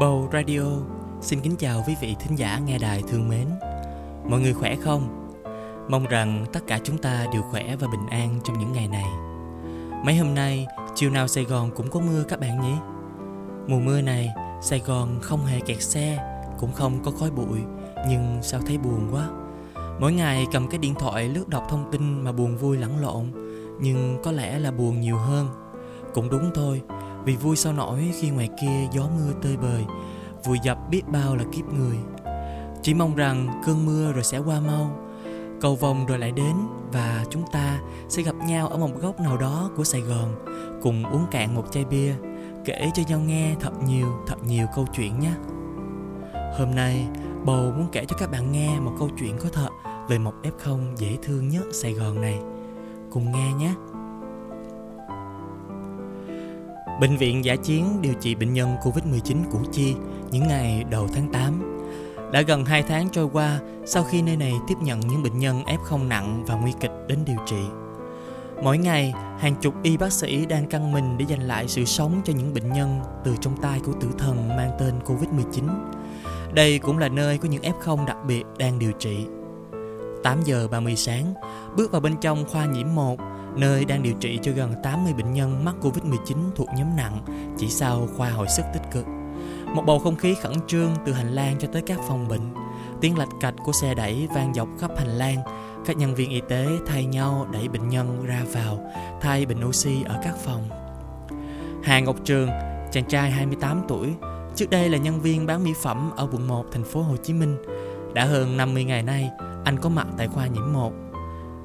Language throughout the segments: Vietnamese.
Bầu Radio xin kính chào quý vị thính giả nghe đài thương mến. Mọi người khỏe không? Mong rằng tất cả chúng ta đều khỏe và bình an trong những ngày này. Mấy hôm nay, chiều nào Sài Gòn cũng có mưa các bạn nhỉ? Mùa mưa này, Sài Gòn không hề kẹt xe, cũng không có khói bụi, nhưng sao thấy buồn quá. Mỗi ngày cầm cái điện thoại lướt đọc thông tin mà buồn vui lẫn lộn, nhưng có lẽ là buồn nhiều hơn. Cũng đúng thôi, vì vui sao nổi khi ngoài kia gió mưa tơi bời, vùi dập biết bao là kiếp người. Chỉ mong rằng cơn mưa rồi sẽ qua mau, cầu vồng rồi lại đến và chúng ta sẽ gặp nhau ở một góc nào đó của Sài Gòn, cùng uống cạn một chai bia, kể cho nhau nghe thật nhiều câu chuyện nhé. Hôm nay, Bầu muốn kể cho các bạn nghe một câu chuyện có thật về một F0 dễ thương nhất Sài Gòn này. Cùng nghe nhé. Bệnh viện dã chiến điều trị bệnh nhân Covid-19 Củ Chi những ngày đầu tháng 8. Đã gần 2 tháng trôi qua sau khi nơi này tiếp nhận những bệnh nhân F0 nặng và nguy kịch đến điều trị. Mỗi ngày, hàng chục y bác sĩ đang căng mình để giành lại sự sống cho những bệnh nhân từ trong tay của tử thần mang tên Covid-19. Đây cũng là nơi có những F0 đặc biệt đang điều trị. 8 giờ 30 sáng, bước vào bên trong khoa nhiễm 1, nơi đang điều trị cho gần 80 bệnh nhân mắc Covid-19 thuộc nhóm nặng, chỉ sau khoa hồi sức tích cực. Một bầu không khí khẩn trương từ hành lang cho tới các phòng bệnh. Tiếng lạch cạch của xe đẩy vang dọc khắp hành lang. Các nhân viên y tế thay nhau đẩy bệnh nhân ra vào, thay bình oxy ở các phòng. Hà Ngọc Trường, chàng trai 28 tuổi, trước đây là nhân viên bán mỹ phẩm ở quận 1 thành phố Hồ Chí Minh. Đã hơn 50 ngày nay, anh có mặt tại khoa nhiễm 1.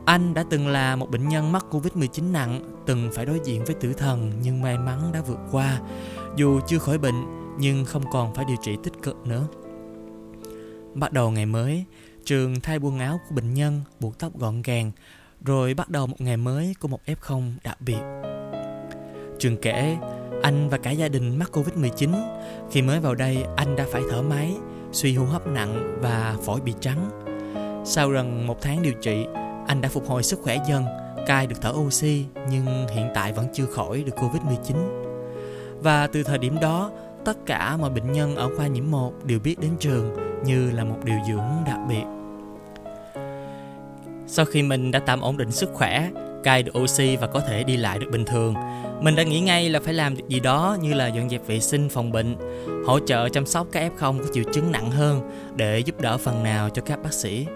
Anh đã từng là một bệnh nhân mắc Covid-19 nặng, từng phải đối diện với tử thần nhưng may mắn đã vượt qua. Dù chưa khỏi bệnh, nhưng không còn phải điều trị tích cực nữa. Bắt đầu ngày mới, Trường thay quần áo của bệnh nhân, buộc tóc gọn gàng, rồi bắt đầu một ngày mới của một F0 đặc biệt. Trường kể, anh và cả gia đình mắc Covid-19. Khi mới vào đây, anh đã phải thở máy, suy hô hấp nặng và phổi bị trắng. Sau gần 1 tháng điều trị, anh đã phục hồi sức khỏe dần, cai được thở oxy, nhưng hiện tại vẫn chưa khỏi được Covid-19. Và từ thời điểm đó, tất cả mọi bệnh nhân ở khoa nhiễm 1 đều biết đến Trường như là một điều dưỡng đặc biệt. Sau khi mình đã tạm ổn định sức khỏe, cai được oxy và có thể đi lại được bình thường, mình đã nghĩ ngay là phải làm việc gì đó như là dọn dẹp vệ sinh phòng bệnh, hỗ trợ chăm sóc các F0 có triệu chứng nặng hơn để giúp đỡ phần nào cho các bác sĩ.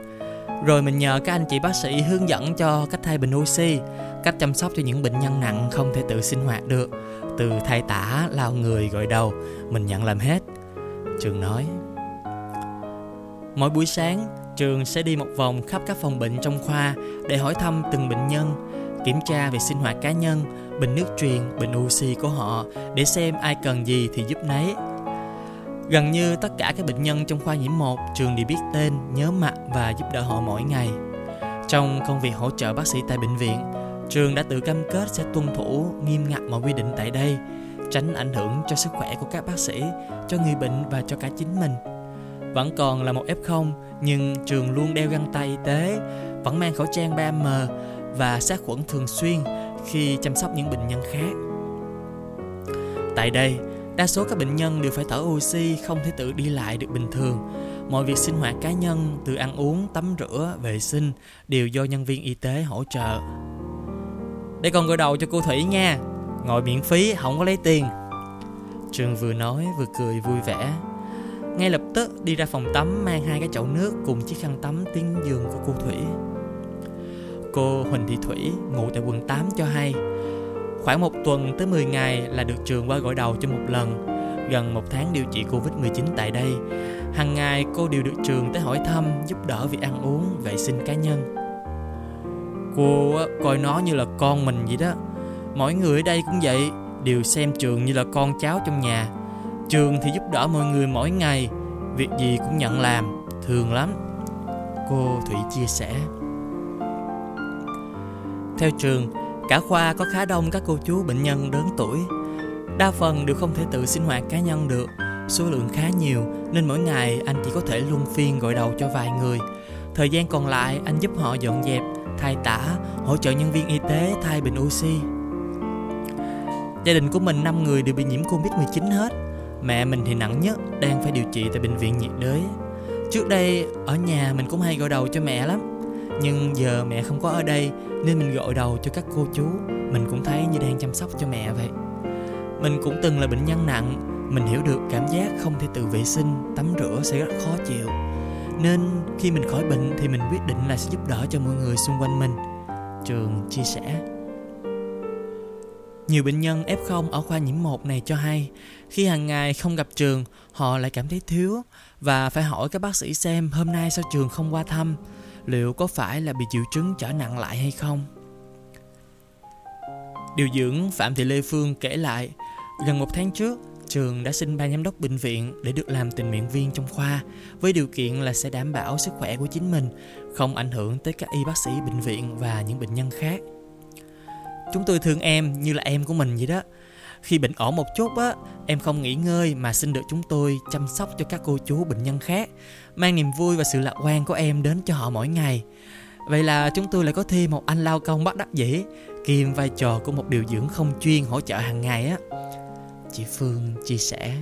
Rồi mình nhờ các anh chị bác sĩ hướng dẫn cho cách thay bình oxy, cách chăm sóc cho những bệnh nhân nặng không thể tự sinh hoạt được, từ thay tả, lau người, gội đầu, mình nhận làm hết, Trường nói. Mỗi buổi sáng, Trường sẽ đi một vòng khắp các phòng bệnh trong khoa để hỏi thăm từng bệnh nhân, kiểm tra về sinh hoạt cá nhân, bình nước truyền, bình oxy của họ để xem ai cần gì thì giúp nấy. Gần như tất cả các bệnh nhân trong khoa nhiễm 1, Trường đều biết tên, nhớ mặt và giúp đỡ họ mỗi ngày. Trong công việc hỗ trợ bác sĩ tại bệnh viện, Trường đã tự cam kết sẽ tuân thủ nghiêm ngặt mọi quy định tại đây, tránh ảnh hưởng cho sức khỏe của các bác sĩ, cho người bệnh và cho cả chính mình. Vẫn còn là một F0, nhưng Trường luôn đeo găng tay y tế, vẫn mang khẩu trang 3M và sát khuẩn thường xuyên khi chăm sóc những bệnh nhân khác. Tại đây, đa số các bệnh nhân đều phải thở oxy, không thể tự đi lại được bình thường. Mọi việc sinh hoạt cá nhân, từ ăn uống, tắm rửa, vệ sinh đều do nhân viên y tế hỗ trợ. Để con gội đầu cho cô Thủy nha, ngồi miễn phí, không có lấy tiền. Trường vừa nói vừa cười vui vẻ. Ngay lập tức đi ra phòng tắm mang 2 cái chậu nước cùng chiếc khăn tắm tiến giường của cô Thủy. Cô Huỳnh Thị Thủy ngủ tại quận 8 cho hay, khoảng 1 tuần tới 10 ngày là được Trường qua gội đầu cho một lần. Gần 1 tháng điều trị Covid-19 tại đây, hàng ngày cô đều được Trường tới hỏi thăm, giúp đỡ việc ăn uống, vệ sinh cá nhân. Cô coi nó như là con mình vậy đó. Mỗi người ở đây cũng vậy, đều xem Trường như là con cháu trong nhà. Trường thì giúp đỡ mọi người mỗi ngày, việc gì cũng nhận làm, thương lắm, cô Thủy chia sẻ. Theo Trường, cả khoa có khá đông các cô chú bệnh nhân lớn tuổi. Đa phần đều không thể tự sinh hoạt cá nhân được, số lượng khá nhiều nên mỗi ngày anh chỉ có thể luân phiên gội đầu cho vài người. Thời gian còn lại anh giúp họ dọn dẹp, thay tả, hỗ trợ nhân viên y tế thay bình oxy. Gia đình của mình 5 người đều bị nhiễm Covid-19 hết. Mẹ mình thì nặng nhất, đang phải điều trị tại bệnh viện nhiệt đới. Trước đây ở nhà mình cũng hay gọi đầu cho mẹ lắm, nhưng giờ mẹ không có ở đây nên mình gọi đầu cho các cô chú. Mình cũng thấy như đang chăm sóc cho mẹ vậy. Mình cũng từng là bệnh nhân nặng, mình hiểu được cảm giác không thể tự vệ sinh, tắm rửa sẽ rất khó chịu. Nên khi mình khỏi bệnh thì mình quyết định là sẽ giúp đỡ cho mọi người xung quanh mình. Trường chia sẻ. Nhiều bệnh nhân F0 ở khoa nhiễm 1 này cho hay, khi hàng ngày không gặp Trường, họ lại cảm thấy thiếu và phải hỏi các bác sĩ xem hôm nay sao Trường không qua thăm, liệu có phải là bị triệu chứng trở nặng lại hay không. Điều dưỡng Phạm Thị Lê Phương kể lại, gần 1 tháng trước, Trường đã xin ban giám đốc bệnh viện để được làm tình nguyện viên trong khoa, với điều kiện là sẽ đảm bảo sức khỏe của chính mình, không ảnh hưởng tới các y bác sĩ bệnh viện và những bệnh nhân khác. Chúng tôi thương em như là em của mình vậy đó. Khi bệnh ổn một chút á, em không nghỉ ngơi mà xin được chúng tôi chăm sóc cho các cô chú bệnh nhân khác, mang niềm vui và sự lạc quan của em đến cho họ mỗi ngày. Vậy là chúng tôi lại có thêm một anh lao công bất đắc dĩ, kiêm vai trò của một điều dưỡng không chuyên hỗ trợ hàng ngày á. Chị Phương chia sẻ.